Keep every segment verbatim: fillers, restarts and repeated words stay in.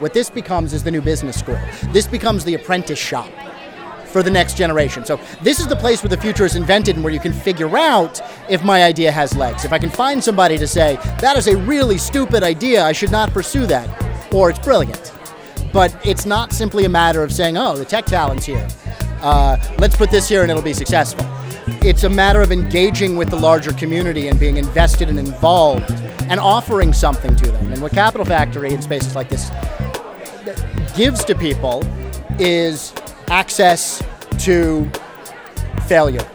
What this becomes is the new business school. This becomes the apprentice shop for the next generation. So this is the place where the future is invented and where you can figure out if my idea has legs. If I can find somebody to say, that is a really stupid idea, I should not pursue that, or it's brilliant. But it's not simply a matter of saying, oh, the tech talent's here. Uh, let's put this here and it'll be successful. It's a matter of engaging with the larger community and being invested and involved and offering something to them. And what Capital Factory and spaces like this gives to people is access to failure.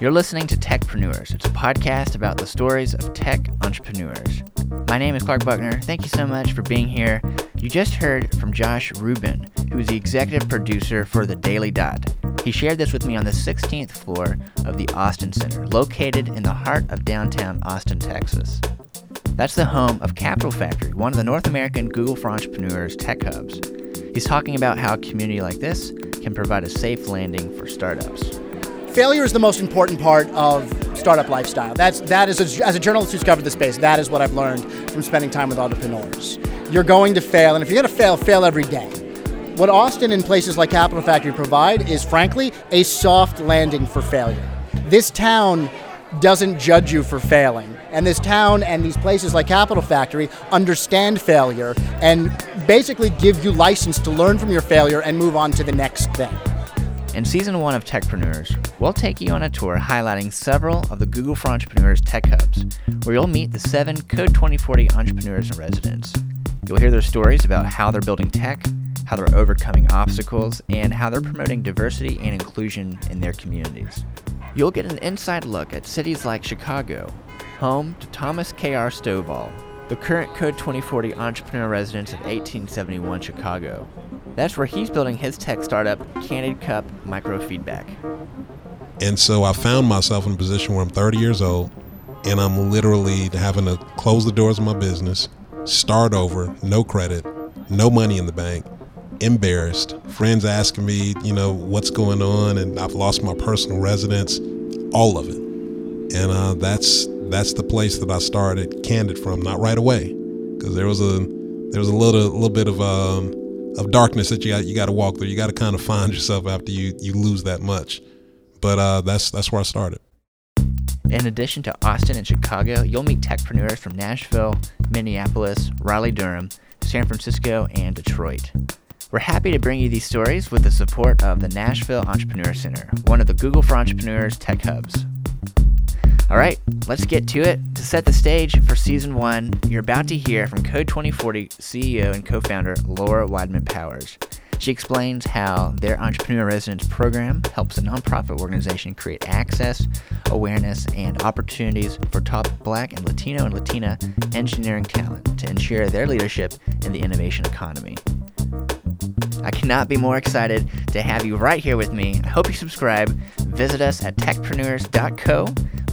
You're listening to Techpreneurs. It's a podcast about the stories of tech entrepreneurs. My name is Clark Buckner. Thank you so much for being here. You just heard from Josh Rubin, who is the executive producer for the Daily Dot. He shared this with me on the sixteenth floor of the Austin Center, located in the heart of downtown Austin, Texas. That's the home of Capital Factory, one of the North American Google for Entrepreneurs tech hubs. He's talking about how a community like this can provide a safe landing for startups. Failure is the most important part of startup lifestyle. That's, that is, a, as a journalist who's covered the space, that is what I've learned from spending time with entrepreneurs. You're going to fail, and if you're going to fail, fail every day. What Austin and places like Capital Factory provide is, frankly, a soft landing for failure. This town doesn't judge you for failing, and this town and these places like Capital Factory understand failure and basically give you license to learn from your failure and move on to the next thing. In season one of Techpreneurs, we'll take you on a tour highlighting several of the Google for Entrepreneurs tech hubs, where you'll meet the seven Code twenty forty entrepreneurs in residence. You'll hear their stories about how they're building tech, how they're overcoming obstacles, and how they're promoting diversity and inclusion in their communities. You'll get an inside look at cities like Chicago, home to Thomas K R. Stovall, the current Code twenty forty entrepreneur residence at eighteen seventy-one Chicago. That's where he's building his tech startup, Candid Cup Microfeedback. And so I found myself in a position where I'm thirty years old, and I'm literally having to close the doors of my business, start over, no credit, no money in the bank, embarrassed, friends asking me, you know, what's going on, and I've lost my personal residence, all of it. And uh, that's that's the place that I started Candid from, not right away, because there was a there was a little a little bit of um, of darkness that you got you got to walk through. You got to kind of find yourself after you you lose that much. But uh, that's that's where I started. In addition to Austin and Chicago, you'll meet techpreneurs from Nashville, Minneapolis, Raleigh-Durham, San Francisco, and Detroit. We're happy to bring you these stories with the support of the Nashville Entrepreneur Center, one of the Google for Entrepreneurs tech hubs. All right, let's get to it. To set the stage for season one, you're about to hear from Code twenty forty C E O and co-founder Laura Wideman Powers. She explains how their Entrepreneur Residence program helps a nonprofit organization create access, awareness, and opportunities for top Black and Latino and Latina engineering talent to ensure their leadership in the innovation economy. I cannot be more excited to have you right here with me. I hope you subscribe. Visit us at techpreneurs dot co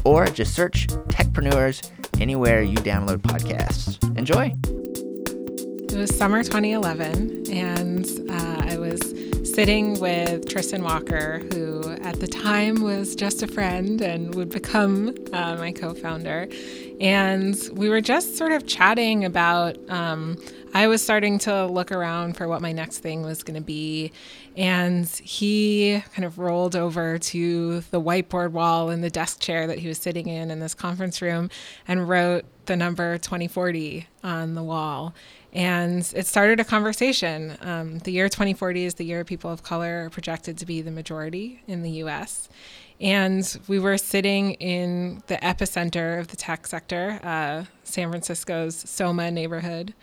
or just search Techpreneurs anywhere you download podcasts. Enjoy. It was summer twenty eleven, and uh, I was sitting with Tristan Walker, who at the time was just a friend and would become uh, my co-founder. And we were just sort of chatting about, um, I was starting to look around for what my next thing was going to be. And he kind of rolled over to the whiteboard wall in the desk chair that he was sitting in in this conference room and wrote the number twenty forty on the wall. And it started a conversation. Um, the year twenty forty is the year people of color are projected to be the majority in the U S And we were sitting in the epicenter of the tech sector, uh, San Francisco's Soma neighborhood,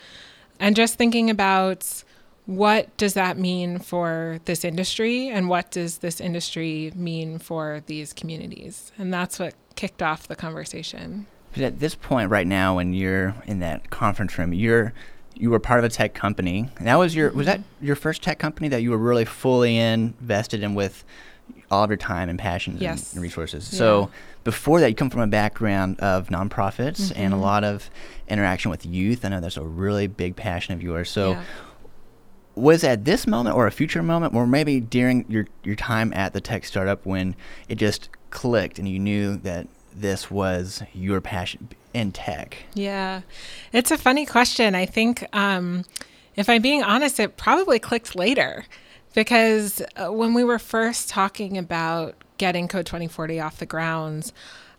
and just thinking about what does that mean for this industry and what does this industry mean for these communities? And that's what kicked off the conversation. But at this point right now, when you're in that conference room, you're You were part of a tech company. And that was your was that your first tech company that you were really fully invested in with all of your time and passion yes. and resources. Yeah. So before that, you come from a background of nonprofits mm-hmm. and a lot of interaction with youth. I know that's a really big passion of yours. So yeah. was at this moment or a future moment, or maybe during your your time at the tech startup when it just clicked and you knew that this was your passion in tech? Yeah, it's a funny question. I think um, if I'm being honest, it probably clicked later, because when we were first talking about getting Code twenty forty off the grounds,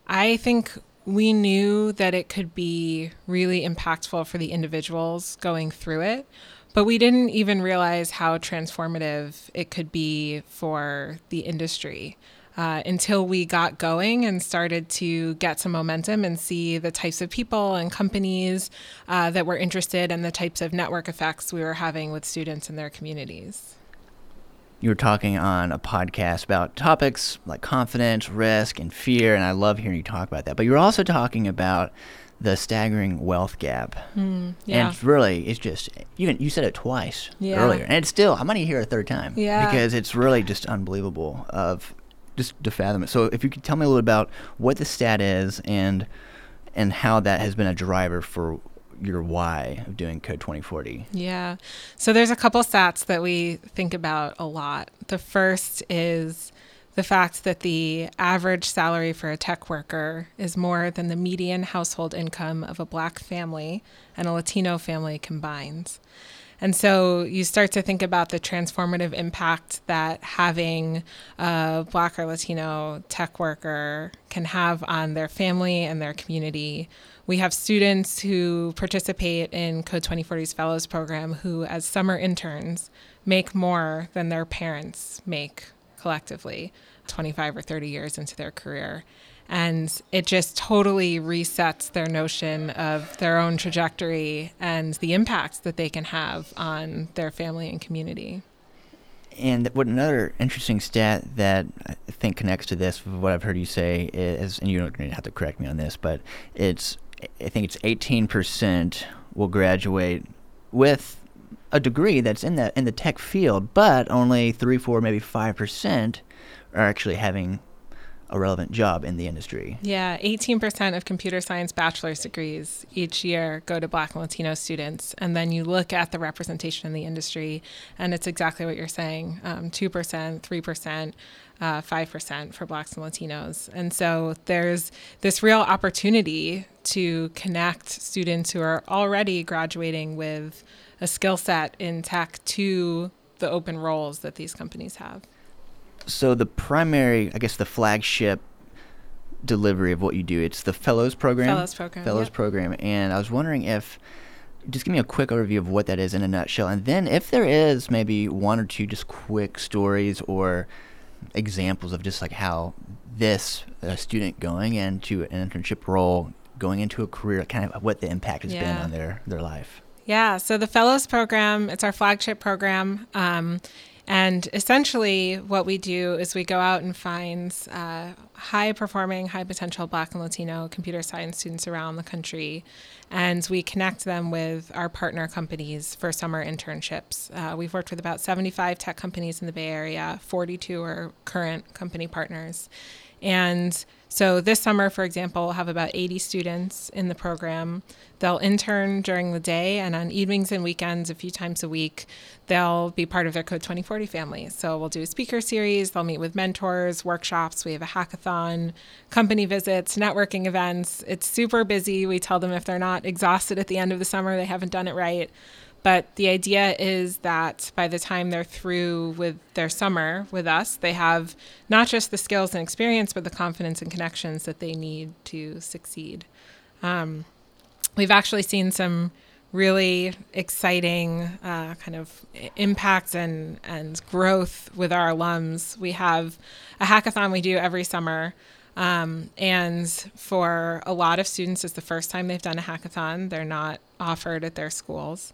I think we knew that it could be really impactful for the individuals going through it, but we didn't even realize how transformative it could be for the industry uh, until we got going and started to get some momentum and see the types of people and companies uh, that were interested and the types of network effects we were having with students in their communities. You were talking on a podcast about topics like confidence, risk, and fear, and I love hearing you talk about that. But you were also talking about the staggering wealth gap. Mm, yeah. And it's really, it's just, you you said it twice yeah. earlier, and it's still, I'm going to hear it a third time yeah. because it's really just unbelievable of just to fathom it. So if you could tell me a little about what the stat is and and how that has been a driver for your why of doing Code twenty forty. Yeah. So there's a couple stats that we think about a lot. The first is the fact that the average salary for a tech worker is more than the median household income of a Black family and a Latino family combined. And so you start to think about the transformative impact that having a Black or Latino tech worker can have on their family and their community. We have students who participate in Code twenty forty's Fellows program who, as summer interns, make more than their parents make collectively twenty-five or thirty years into their career. And it just totally resets their notion of their own trajectory and the impact that they can have on their family and community. And what another interesting stat that I think connects to this, what I've heard you say is, and you don't have to correct me on this, but it's, I think it's eighteen percent will graduate with a degree that's in the in the tech field, but only three, four, maybe five percent are actually having a relevant job in the industry. Yeah, eighteen percent of computer science bachelor's degrees each year go to Black and Latino students. And then you look at the representation in the industry, and it's exactly what you're saying, um, two percent, three percent, uh, five percent for Blacks and Latinos. And so there's this real opportunity to connect students who are already graduating with a skill set in tech to the open roles that these companies have. So the primary, I guess, the flagship delivery of what you do, it's the Fellows Program. Fellows Program. Fellows yep. Program. And I was wondering if, just give me a quick overview of what that is in a nutshell. And then if there is maybe one or two just quick stories or examples of just like how this uh, student going into an internship role, going into a career, kind of what the impact has yeah. been on their, their life. Yeah. So the Fellows Program, it's our flagship program. Um, And essentially what we do is we go out and find uh, high-performing, high-potential Black and Latino computer science students around the country, and we connect them with our partner companies for summer internships. Uh, we've worked with about seventy-five tech companies in the Bay Area, forty-two are current company partners. And so this summer, for example, we'll have about eighty students in the program. They'll intern during the day, and on evenings and weekends, a few times a week, they'll be part of their Code twenty forty family. So we'll do a speaker series, they'll meet with mentors, workshops, we have a hackathon, company visits, networking events. It's super busy. We tell them if they're not exhausted at the end of the summer, they haven't done it right. But the idea is that by the time they're through with their summer with us, they have not just the skills and experience, but the confidence and connections that they need to succeed. Um, we've actually seen some really exciting uh, kind of impacts and, and growth with our alums. We have a hackathon we do every summer. Um, and for a lot of students, it's the first time they've done a hackathon. They're not offered at their schools.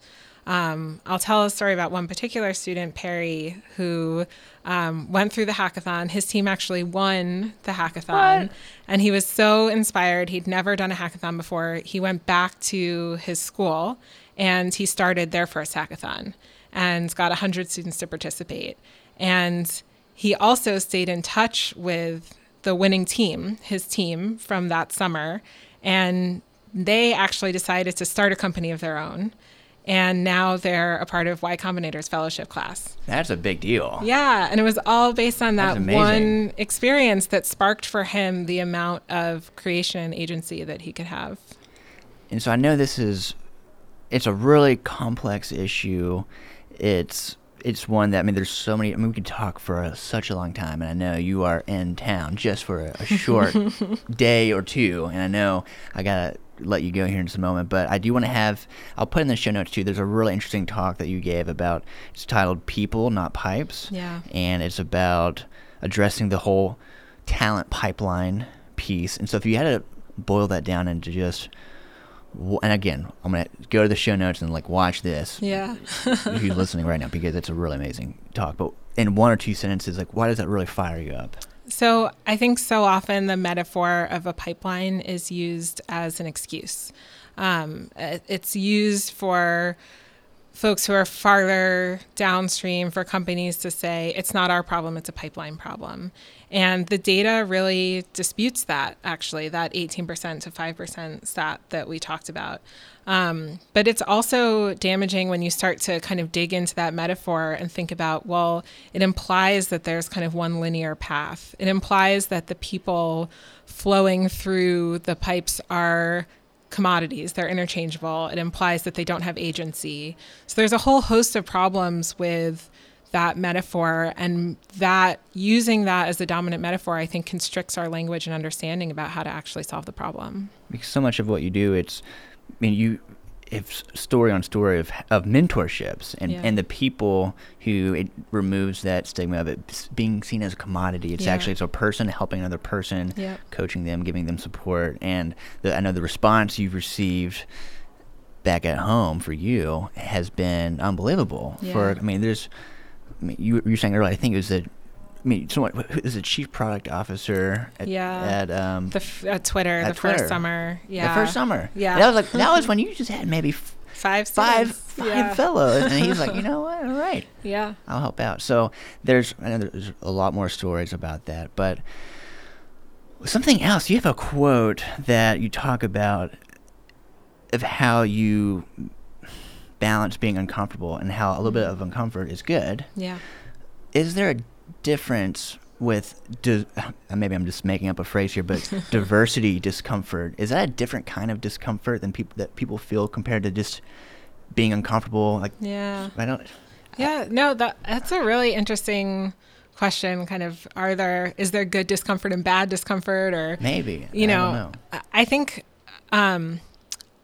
Um, I'll tell a story about one particular student, Perry, who um, went through the hackathon. His team actually won the hackathon. What? And he was so inspired. He'd never done a hackathon before. He went back to his school and he started their first hackathon and got one hundred students to participate. And he also stayed in touch with the winning team, his team from that summer, and they actually decided to start a company of their own. And now they're a part of Y Combinator's fellowship class. That's a big deal. Yeah. And it was all based on that one experience that sparked for him the amount of creation and agency that he could have. And so I know this is it's a really complex issue. It's it's one that, I mean, there's so many, I mean, we could talk for a, such a long time, and I know you are in town just for a, a short day or two, and I know I got to let you go here in just a moment, but I do want to have, I'll put in the show notes too, there's a really interesting talk that you gave about, it's titled People, Not Pipes, yeah, and it's about addressing the whole talent pipeline piece, and so if you had to boil that down into just, and again, I'm going to go to the show notes and like watch this. Yeah. If you're listening right now, because it's a really amazing talk. But in one or two sentences, like, why does that really fire you up? So I think so often the metaphor of a pipeline is used as an excuse. Um, it's used for folks who are farther downstream, for companies to say, it's not our problem, it's a pipeline problem. And the data really disputes that, actually, that eighteen percent to five percent stat that we talked about. Um, but it's also damaging when you start to kind of dig into that metaphor and think about, well, it implies that there's kind of one linear path. It implies that the people flowing through the pipes are commodities, they're interchangeable. It implies that they don't have agency. So there's a whole host of problems with that metaphor, and that using that as the dominant metaphor, I think, constricts our language and understanding about how to actually solve the problem. Because so much of what you do, it's, I mean, you have story on story of, of mentorships and, yeah. and the people who, it removes that stigma of it being seen as a commodity. It's yeah. actually, it's a person helping another person, yep. coaching them, giving them support. And the, I know the response you've received back at home for you has been unbelievable. Yeah. For, I mean, there's, I mean, you, you were saying earlier, I think it was the, I mean, someone is a chief product officer at, yeah. at um the f- at Twitter at the Twitter. first summer, yeah, the first summer, yeah. And that was like that was when you just had maybe f- five five, five yeah. fellows, and he's like, you know what, all right, yeah, I'll help out. So there's, I know there's a lot more stories about that, but something else. You have a quote that you talk about of how you balance being uncomfortable and how a little bit of uncomfort is good. Yeah. Is there a difference with, di- maybe I'm just making up a phrase here, but diversity discomfort, is that a different kind of discomfort than people that people feel compared to just being uncomfortable? Like, yeah. I don't. Yeah, no, that that's a really interesting question. Kind of, are there, is there good discomfort and bad discomfort, or maybe, you know, I don't know. I think, um,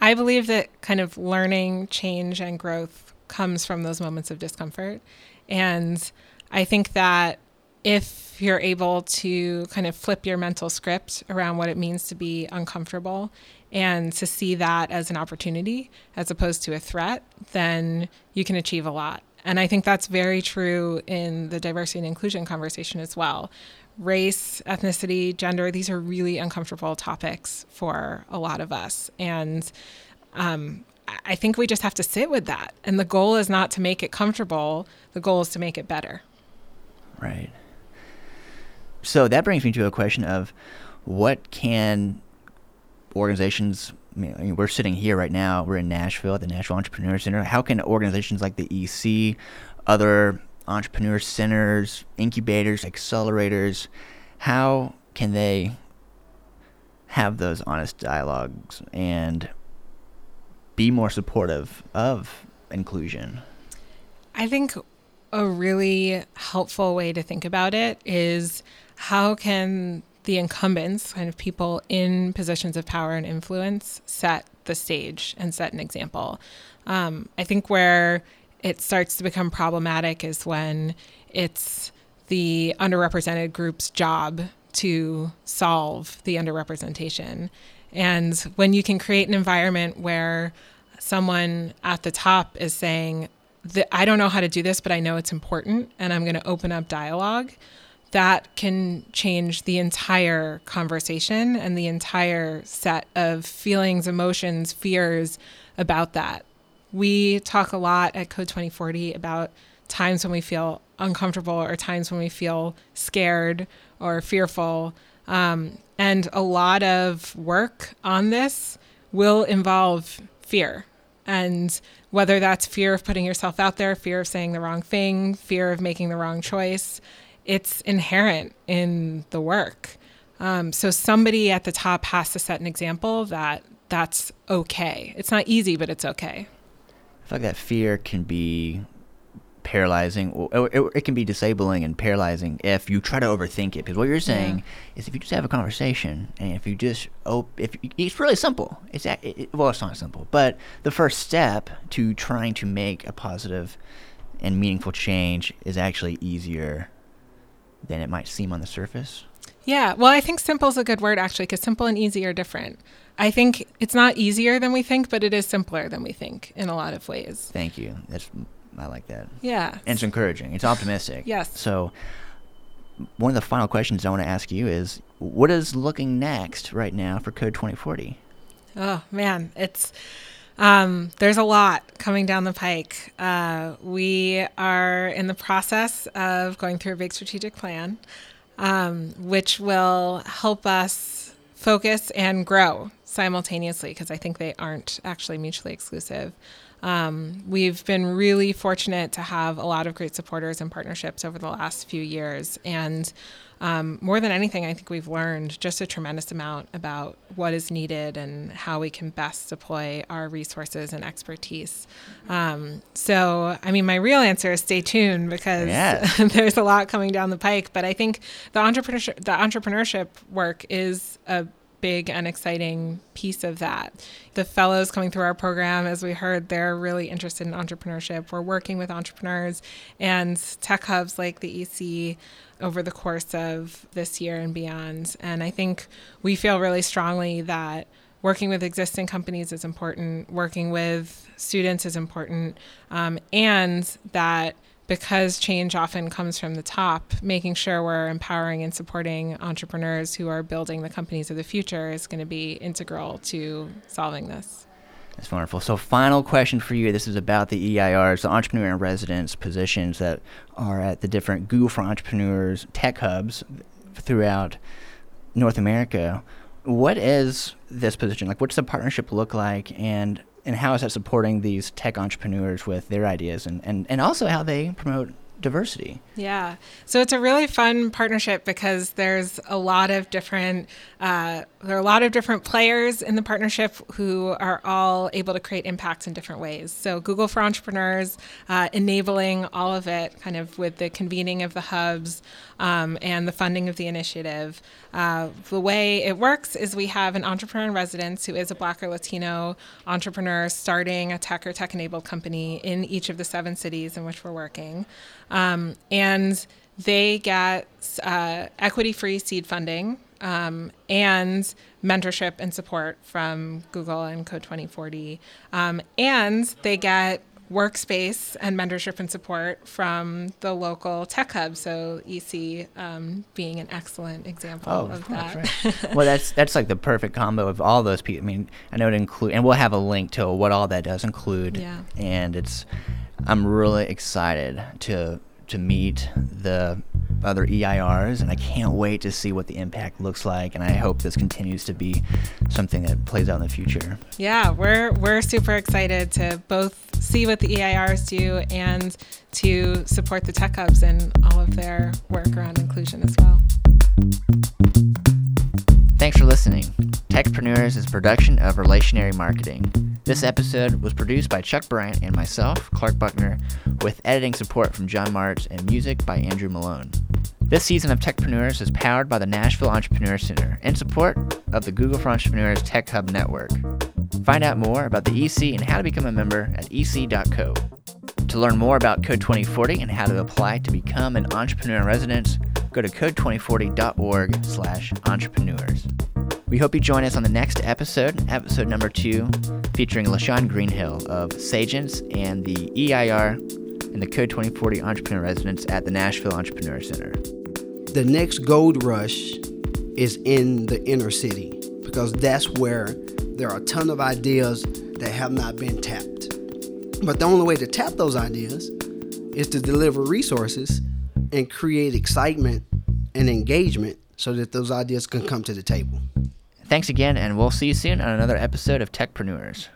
I believe that kind of learning, change, and growth comes from those moments of discomfort. And I think that if you're able to kind of flip your mental script around what it means to be uncomfortable and to see that as an opportunity as opposed to a threat, then you can achieve a lot. And I think that's very true in the diversity and inclusion conversation as well. Race, ethnicity, gender, these are really uncomfortable topics for a lot of us. And um, I think we just have to sit with that. And the goal is not to make it comfortable. The goal is to make it better. Right. So that brings me to a question of what can organizations, I mean, we're sitting here right now, we're in Nashville at the Nashville Entrepreneur Center. How can organizations like the E C, other entrepreneur centers, incubators, accelerators, how can they have those honest dialogues and be more supportive of inclusion? I think a really helpful way to think about it is, how can the incumbents, kind of people in positions of power and influence, set the stage and set an example? Um, I think where it starts to become problematic is when it's the underrepresented group's job to solve the underrepresentation. And when you can create an environment where someone at the top is saying, I don't know how to do this, but I know it's important, and I'm going to open up dialogue, that can change the entire conversation and the entire set of feelings, emotions, fears about that. We talk a lot at Code twenty forty about times when we feel uncomfortable or times when we feel scared or fearful. Um, and a lot of work on this will involve fear. And whether that's fear of putting yourself out there, fear of saying the wrong thing, fear of making the wrong choice, it's inherent in the work. Um, so somebody at the top has to set an example that that's okay. It's not easy, but it's okay. feel like that fear can be paralyzing, or it, it can be disabling and paralyzing if you try to overthink it. Because what you're saying yeah. is, if you just have a conversation, and if you just op- if you, it's really simple. It's at, it, well, it's not simple, but the first step to trying to make a positive and meaningful change is actually easier than it might seem on the surface. Yeah, well, I think simple is a good word, actually, because simple and easy are different. I think it's not easier than we think, but it is simpler than we think in a lot of ways. Thank you. That's I like that. Yeah. And it's encouraging. It's optimistic. Yes. So one of the final questions I want to ask you is, what is looking next right now for Code twenty forty? Oh, man. It's um, there's a lot coming down the pike. Uh, we are in the process of going through a big strategic plan, um, which will help us focus and grow simultaneously, because I think they aren't actually mutually exclusive. Um, we've been really fortunate to have a lot of great supporters and partnerships over the last few years. And um, more than anything, I think we've learned just a tremendous amount about what is needed and how we can best deploy our resources and expertise. Um, so, I mean, my real answer is stay tuned, because yes. there's a lot coming down the pike. But I think the entrepreneurship, the entrepreneurship work is a big and exciting piece of that. The fellows coming through our program, as we heard, they're really interested in entrepreneurship. We're working with entrepreneurs and tech hubs like the E C over the course of this year and beyond. And I think we feel really strongly that working with existing companies is important, working with students is important, um, and that because change often comes from the top, making sure we're empowering and supporting entrepreneurs who are building the companies of the future is going to be integral to solving this. That's wonderful. So final question for you. This is about the E I Rs, the entrepreneur in residence positions that are at the different Google for Entrepreneurs tech hubs throughout North America. What is this position? Like, what's the partnership look like? And And how is that supporting these tech entrepreneurs with their ideas, and, and, and also how they promote diversity? Yeah. So it's a really fun partnership, because there's a lot of different uh, there are a lot of different players in the partnership who are all able to create impacts in different ways. So Google for Entrepreneurs uh, enabling all of it, kind of with the convening of the hubs um, and the funding of the initiative. Uh, the way it works is we have an entrepreneur in residence who is a Black or Latino entrepreneur starting a tech or tech-enabled company in each of the seven cities in which we're working. Um, and they get uh, equity-free seed funding um, and mentorship and support from Google and Code twenty forty. Um, and they get workspace and mentorship and support from the local tech hub. So E C um, being an excellent example oh, of that. Right. Well, that's that's like the perfect combo of all those people. I mean, I know it include, and we'll have a link to what all that does include. Yeah. And it's, I'm really excited to to meet the other E I Rs, and I can't wait to see what the impact looks like, and I hope this continues to be something that plays out in the future. Yeah, we're we're super excited to both see what the E I Rs do and to support the tech hubs in all of their work around inclusion as well. Thanks for listening. Techpreneurs is a production of Relationary Marketing. This episode was produced by Chuck Bryant and myself, Clark Buckner, with editing support from John March and music by Andrew Malone. This season of Techpreneurs is powered by the Nashville Entrepreneur Center in support of the Google for Entrepreneurs Tech Hub Network. Find out more about the E C and how to become a member at E C dot co. To learn more about Code twenty forty and how to apply to become an entrepreneur in residence, go to code twenty forty dot org slash entrepreneurs. We hope you join us on the next episode, episode number two, featuring LaShawn Greenhill of Sageance and the E I R and the Code twenty forty Entrepreneur Residence at the Nashville Entrepreneur Center. The next gold rush is in the inner city, because that's where there are a ton of ideas that have not been tapped. But the only way to tap those ideas is to deliver resources and create excitement and engagement so that those ideas can come to the table. Thanks again, and we'll see you soon on another episode of Techpreneurs.